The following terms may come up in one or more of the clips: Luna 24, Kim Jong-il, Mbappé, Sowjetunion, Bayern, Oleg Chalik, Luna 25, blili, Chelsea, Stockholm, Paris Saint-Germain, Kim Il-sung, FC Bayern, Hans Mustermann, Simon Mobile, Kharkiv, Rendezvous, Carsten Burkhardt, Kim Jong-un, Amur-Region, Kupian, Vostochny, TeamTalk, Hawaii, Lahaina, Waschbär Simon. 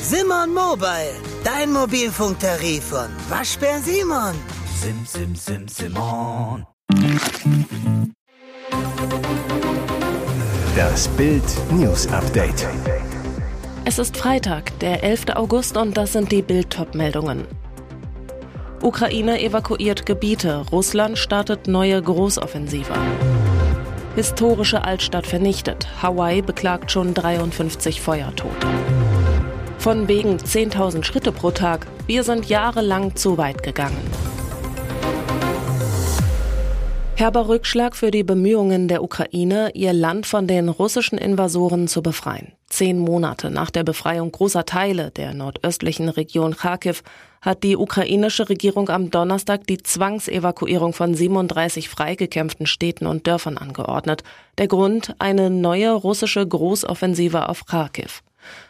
Simon Mobile, dein Mobilfunktarif von Waschbär Simon. Sim, sim, sim, Simon. Das Bild-News-Update. Es ist Freitag, der 11. August, und das sind die Bild-Top-Meldungen. Ukraine evakuiert Gebiete, Russland startet neue Großoffensive. Historische Altstadt vernichtet, Hawaii beklagt schon 53 Feuertote. Von wegen 10.000 Schritte pro Tag, wir sind jahrelang zu weit gegangen. Herber Rückschlag für die Bemühungen der Ukraine, ihr Land von den russischen Invasoren zu befreien. 10 Monate nach der Befreiung großer Teile der nordöstlichen Region Kharkiv hat die ukrainische Regierung am Donnerstag die Zwangsevakuierung von 37 freigekämpften Städten und Dörfern angeordnet. Der Grund: eine neue russische Großoffensive auf Kharkiv.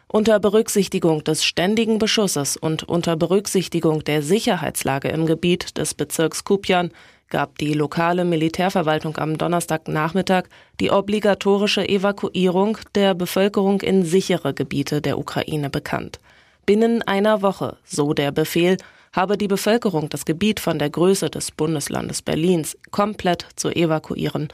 Unter Berücksichtigung des ständigen Beschusses und unter Berücksichtigung der Sicherheitslage im Gebiet des Bezirks Kupian gab die lokale Militärverwaltung am Donnerstagnachmittag die obligatorische Evakuierung der Bevölkerung in sichere Gebiete der Ukraine bekannt. Binnen einer Woche, so der Befehl, habe die Bevölkerung das Gebiet von der Größe des Bundeslandes Berlins komplett zu evakuieren.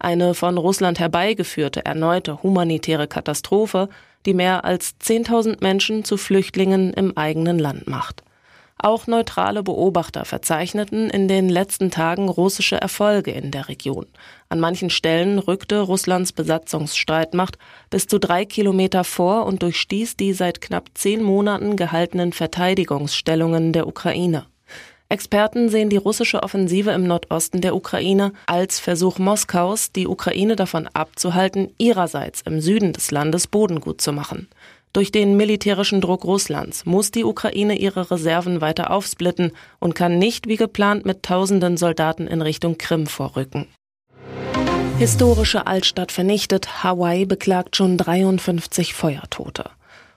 Eine von Russland herbeigeführte erneute humanitäre Katastrophe, die mehr als 10.000 Menschen zu Flüchtlingen im eigenen Land macht. Auch neutrale Beobachter verzeichneten in den letzten Tagen russische Erfolge in der Region. An manchen Stellen rückte Russlands Besatzungsstreitmacht bis zu 3 Kilometer vor und durchstieß die seit knapp 10 Monaten gehaltenen Verteidigungsstellungen der Ukraine. Experten sehen die russische Offensive im Nordosten der Ukraine als Versuch Moskaus, die Ukraine davon abzuhalten, ihrerseits im Süden des Landes Bodengut zu machen. Durch den militärischen Druck Russlands muss die Ukraine ihre Reserven weiter aufsplitten und kann nicht wie geplant mit tausenden Soldaten in Richtung Krim vorrücken. Historische Altstadt vernichtet, Hawaii beklagt schon 53 Feuertote.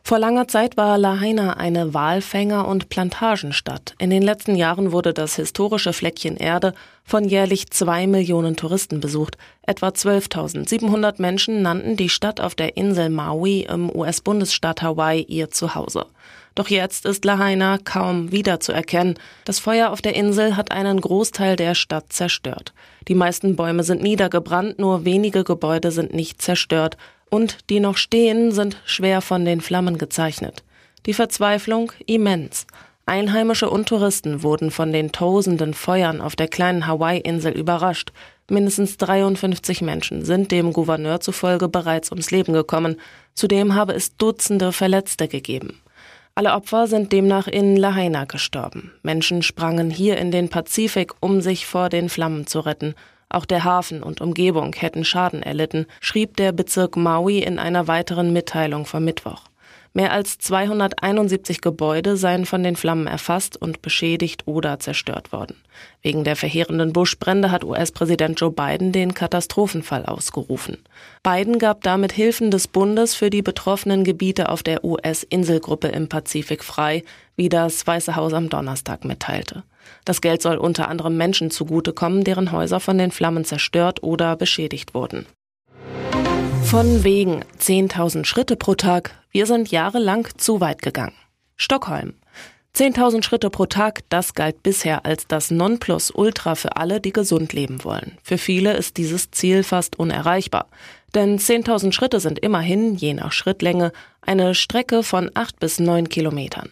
Vor langer Zeit war Lahaina eine Walfänger- und Plantagenstadt. In den letzten Jahren wurde das historische Fleckchen Erde von jährlich 2 Millionen Touristen besucht. Etwa 12.700 Menschen nannten die Stadt auf der Insel Maui im US-Bundesstaat Hawaii ihr Zuhause. Doch jetzt ist Lahaina kaum wiederzuerkennen. Das Feuer auf der Insel hat einen Großteil der Stadt zerstört. Die meisten Bäume sind niedergebrannt, nur wenige Gebäude sind nicht zerstört. Und die noch stehen, sind schwer von den Flammen gezeichnet. Die Verzweiflung immens. Einheimische und Touristen wurden von den tausenden Feuern auf der kleinen Hawaii-Insel überrascht. Mindestens 53 Menschen sind dem Gouverneur zufolge bereits ums Leben gekommen. Zudem habe es Dutzende Verletzte gegeben. Alle Opfer sind demnach in Lahaina gestorben. Menschen sprangen hier in den Pazifik, um sich vor den Flammen zu retten. Auch der Hafen und Umgebung hätten Schaden erlitten, schrieb der Bezirk Maui in einer weiteren Mitteilung vom Mittwoch. Mehr als 271 Gebäude seien von den Flammen erfasst und beschädigt oder zerstört worden. Wegen der verheerenden Buschbrände hat US-Präsident Joe Biden den Katastrophenfall ausgerufen. Biden gab damit Hilfen des Bundes für die betroffenen Gebiete auf der US-Inselgruppe im Pazifik frei, wie das Weiße Haus am Donnerstag mitteilte. Das Geld soll unter anderem Menschen zugutekommen, deren Häuser von den Flammen zerstört oder beschädigt wurden. Von wegen 10.000 Schritte pro Tag, wir sind jahrelang zu weit gegangen. Stockholm. 10.000 Schritte pro Tag, das galt bisher als das Nonplusultra für alle, die gesund leben wollen. Für viele ist dieses Ziel fast unerreichbar. Denn 10.000 Schritte sind immerhin, je nach Schrittlänge, eine Strecke von 8 bis 9 Kilometern.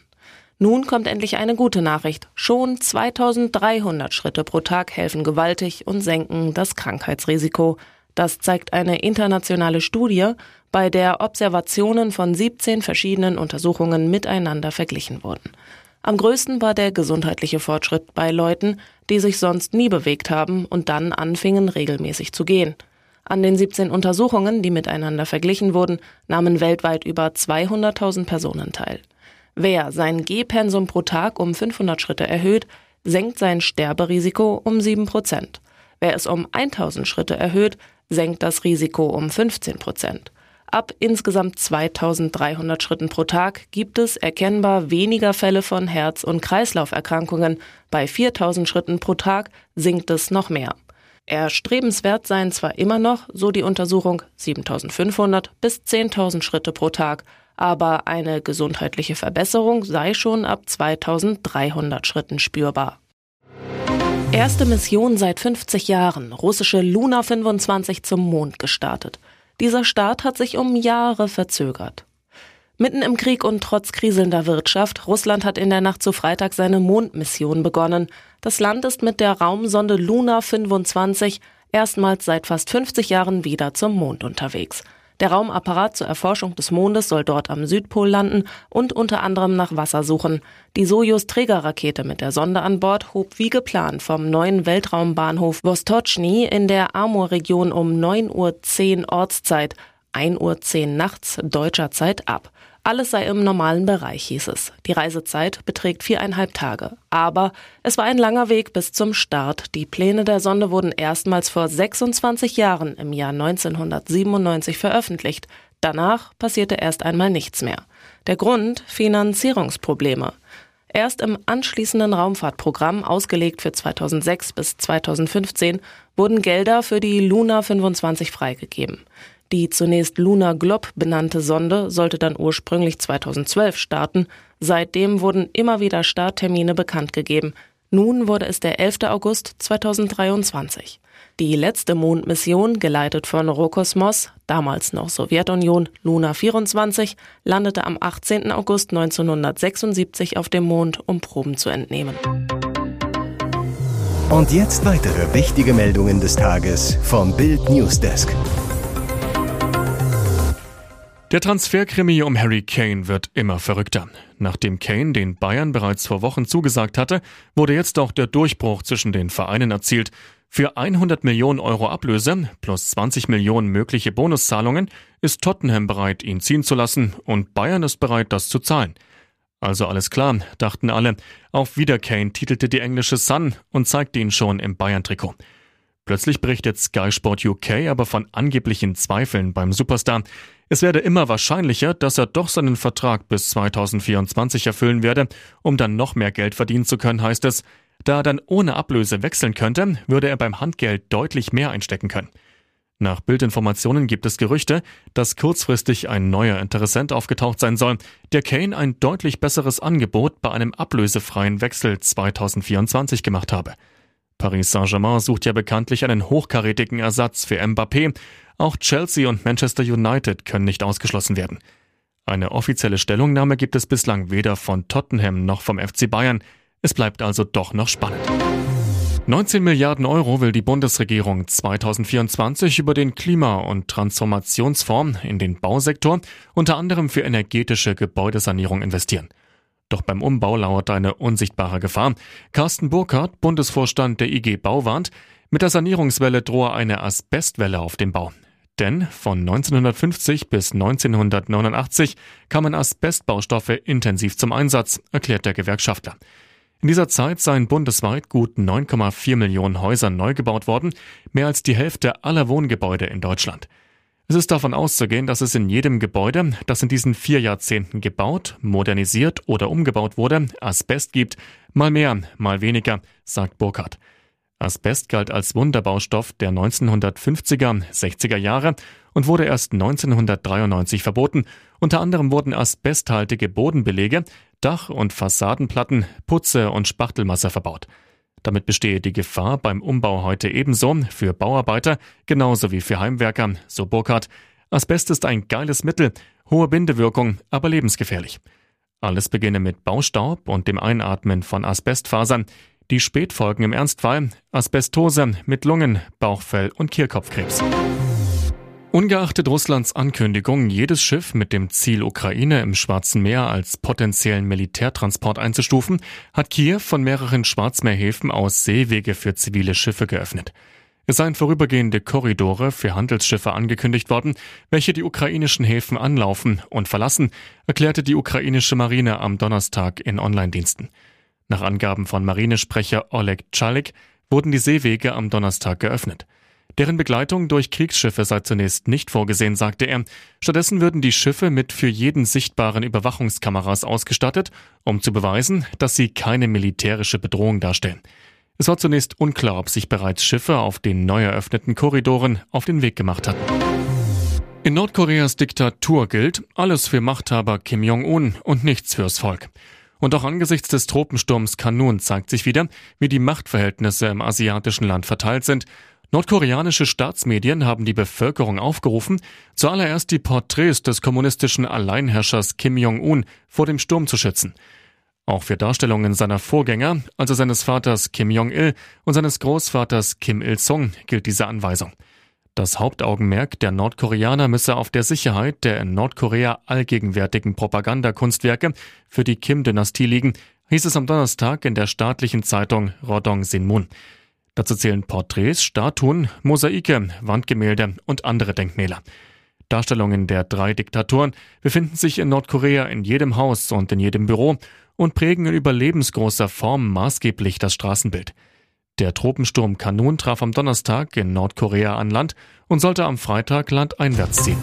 Nun kommt endlich eine gute Nachricht. Schon 2.300 Schritte pro Tag helfen gewaltig und senken das Krankheitsrisiko. Das zeigt eine internationale Studie, bei der Observationen von 17 verschiedenen Untersuchungen miteinander verglichen wurden. Am größten war der gesundheitliche Fortschritt bei Leuten, die sich sonst nie bewegt haben und dann anfingen, regelmäßig zu gehen. An den 17 Untersuchungen, die miteinander verglichen wurden, nahmen weltweit über 200.000 Personen teil. Wer sein Gehpensum pro Tag um 500 Schritte erhöht, senkt sein Sterberisiko um 7%. Wer es um 1000 Schritte erhöht, senkt das Risiko um 15%. Ab insgesamt 2300 Schritten pro Tag gibt es erkennbar weniger Fälle von Herz- und Kreislauferkrankungen. Bei 4000 Schritten pro Tag sinkt es noch mehr. Erstrebenswert seien zwar immer noch, so die Untersuchung, 7500 bis 10.000 Schritte pro Tag. aber eine gesundheitliche Verbesserung sei schon ab 2300 Schritten spürbar. Erste Mission seit 50 Jahren, russische Luna 25 zum Mond gestartet. Dieser Start hat sich um Jahre verzögert. Mitten im Krieg und trotz kriselnder Wirtschaft, Russland hat in der Nacht zu Freitag seine Mondmission begonnen. Das Land ist mit der Raumsonde Luna 25 erstmals seit fast 50 Jahren wieder zum Mond unterwegs. Der Raumapparat zur Erforschung des Mondes soll dort am Südpol landen und unter anderem nach Wasser suchen. Die Sojus-Trägerrakete mit der Sonde an Bord hob wie geplant vom neuen Weltraumbahnhof Vostochny in der Amur-Region um 9:10 Uhr Ortszeit, 1:10 Uhr nachts deutscher Zeit ab. Alles sei im normalen Bereich, hieß es. Die Reisezeit beträgt 4,5 Tage. Aber es war ein langer Weg bis zum Start. Die Pläne der Sonde wurden erstmals vor 26 Jahren im Jahr 1997 veröffentlicht. Danach passierte erst einmal nichts mehr. Der Grund: Finanzierungsprobleme. Erst im anschließenden Raumfahrtprogramm, ausgelegt für 2006 bis 2015, wurden Gelder für die Luna 25 freigegeben. Die zunächst Luna-Glob benannte Sonde sollte dann ursprünglich 2012 starten. Seitdem wurden immer wieder Starttermine bekannt gegeben. Nun wurde es der 11. August 2023. Die letzte Mondmission, geleitet von Roskosmos, damals noch Sowjetunion, Luna 24, landete am 18. August 1976 auf dem Mond, um Proben zu entnehmen. Und jetzt weitere wichtige Meldungen des Tages vom Bild-News-Desk. Der Transferkrimi um Harry Kane wird immer verrückter. Nachdem Kane den Bayern bereits vor Wochen zugesagt hatte, wurde jetzt auch der Durchbruch zwischen den Vereinen erzielt. Für 100 Millionen Euro Ablöse plus 20 Millionen mögliche Bonuszahlungen ist Tottenham bereit, ihn ziehen zu lassen, und Bayern ist bereit, das zu zahlen. Also alles klar, dachten alle. Auf wieder Kane, titelte die englische Sun und zeigte ihn schon im Bayern-Trikot. Plötzlich berichtet Sky Sport UK aber von angeblichen Zweifeln beim Superstar. Es werde immer wahrscheinlicher, dass er doch seinen Vertrag bis 2024 erfüllen werde, um dann noch mehr Geld verdienen zu können, heißt es. Da er dann ohne Ablöse wechseln könnte, würde er beim Handgeld deutlich mehr einstecken können. Nach Bildinformationen gibt es Gerüchte, dass kurzfristig ein neuer Interessent aufgetaucht sein soll, der Kane ein deutlich besseres Angebot bei einem ablösefreien Wechsel 2024 gemacht habe. Paris Saint-Germain sucht ja bekanntlich einen hochkarätigen Ersatz für Mbappé. Auch Chelsea und Manchester United können nicht ausgeschlossen werden. Eine offizielle Stellungnahme gibt es bislang weder von Tottenham noch vom FC Bayern. Es bleibt also doch noch spannend. 19 Milliarden Euro will die Bundesregierung 2024 über den Klima- und Transformationsfonds in den Bausektor, unter anderem für energetische Gebäudesanierung, investieren. Doch beim Umbau lauert eine unsichtbare Gefahr. Carsten Burkhardt, Bundesvorstand der IG Bau, warnt, mit der Sanierungswelle drohe eine Asbestwelle auf dem Bau. Denn von 1950 bis 1989 kamen Asbestbaustoffe intensiv zum Einsatz, erklärt der Gewerkschaftler. In dieser Zeit seien bundesweit gut 9,4 Millionen Häuser neu gebaut worden, mehr als die Hälfte aller Wohngebäude in Deutschland. Es ist davon auszugehen, dass es in jedem Gebäude, das in diesen 4 Jahrzehnten gebaut, modernisiert oder umgebaut wurde, Asbest gibt. Mal mehr, mal weniger, sagt Burkhardt. Asbest galt als Wunderbaustoff der 1950er, 60er Jahre und wurde erst 1993 verboten. Unter anderem wurden asbesthaltige Bodenbeläge, Dach- und Fassadenplatten, Putze und Spachtelmasse verbaut. Damit bestehe die Gefahr beim Umbau heute ebenso für Bauarbeiter, genauso wie für Heimwerker, so Burkhardt. Asbest ist ein geiles Mittel, hohe Bindewirkung, aber lebensgefährlich. Alles beginne mit Baustaub und dem Einatmen von Asbestfasern. Die Spätfolgen im Ernstfall: Asbestose mit Lungen-, Bauchfell- und Kehlkopfkrebs. Ungeachtet Russlands Ankündigung, jedes Schiff mit dem Ziel Ukraine im Schwarzen Meer als potenziellen Militärtransport einzustufen, hat Kiew von mehreren Schwarzmeerhäfen aus Seewege für zivile Schiffe geöffnet. Es seien vorübergehende Korridore für Handelsschiffe angekündigt worden, welche die ukrainischen Häfen anlaufen und verlassen, erklärte die ukrainische Marine am Donnerstag in Online-Diensten. Nach Angaben von Marinesprecher Oleg Chalik wurden die Seewege am Donnerstag geöffnet. Deren Begleitung durch Kriegsschiffe sei zunächst nicht vorgesehen, sagte er. Stattdessen würden die Schiffe mit für jeden sichtbaren Überwachungskameras ausgestattet, um zu beweisen, dass sie keine militärische Bedrohung darstellen. Es war zunächst unklar, ob sich bereits Schiffe auf den neu eröffneten Korridoren auf den Weg gemacht hatten. In Nordkoreas Diktatur gilt, alles für Machthaber Kim Jong-un und nichts fürs Volk. Und auch angesichts des Tropensturms Kanun zeigt sich wieder, wie die Machtverhältnisse im asiatischen Land verteilt sind. Nordkoreanische Staatsmedien haben die Bevölkerung aufgerufen, zuallererst die Porträts des kommunistischen Alleinherrschers Kim Jong-un vor dem Sturm zu schützen. Auch für Darstellungen seiner Vorgänger, also seines Vaters Kim Jong-il und seines Großvaters Kim Il-sung, gilt diese Anweisung. Das Hauptaugenmerk der Nordkoreaner müsse auf der Sicherheit der in Nordkorea allgegenwärtigen Propagandakunstwerke für die Kim-Dynastie liegen, hieß es am Donnerstag in der staatlichen Zeitung Rodong Sinmun. Dazu zählen Porträts, Statuen, Mosaike, Wandgemälde und andere Denkmäler. Darstellungen der 3 Diktatoren befinden sich in Nordkorea in jedem Haus und in jedem Büro und prägen in überlebensgroßer Form maßgeblich das Straßenbild. Der Tropensturm Kanun traf am Donnerstag in Nordkorea an Land und sollte am Freitag landeinwärts ziehen.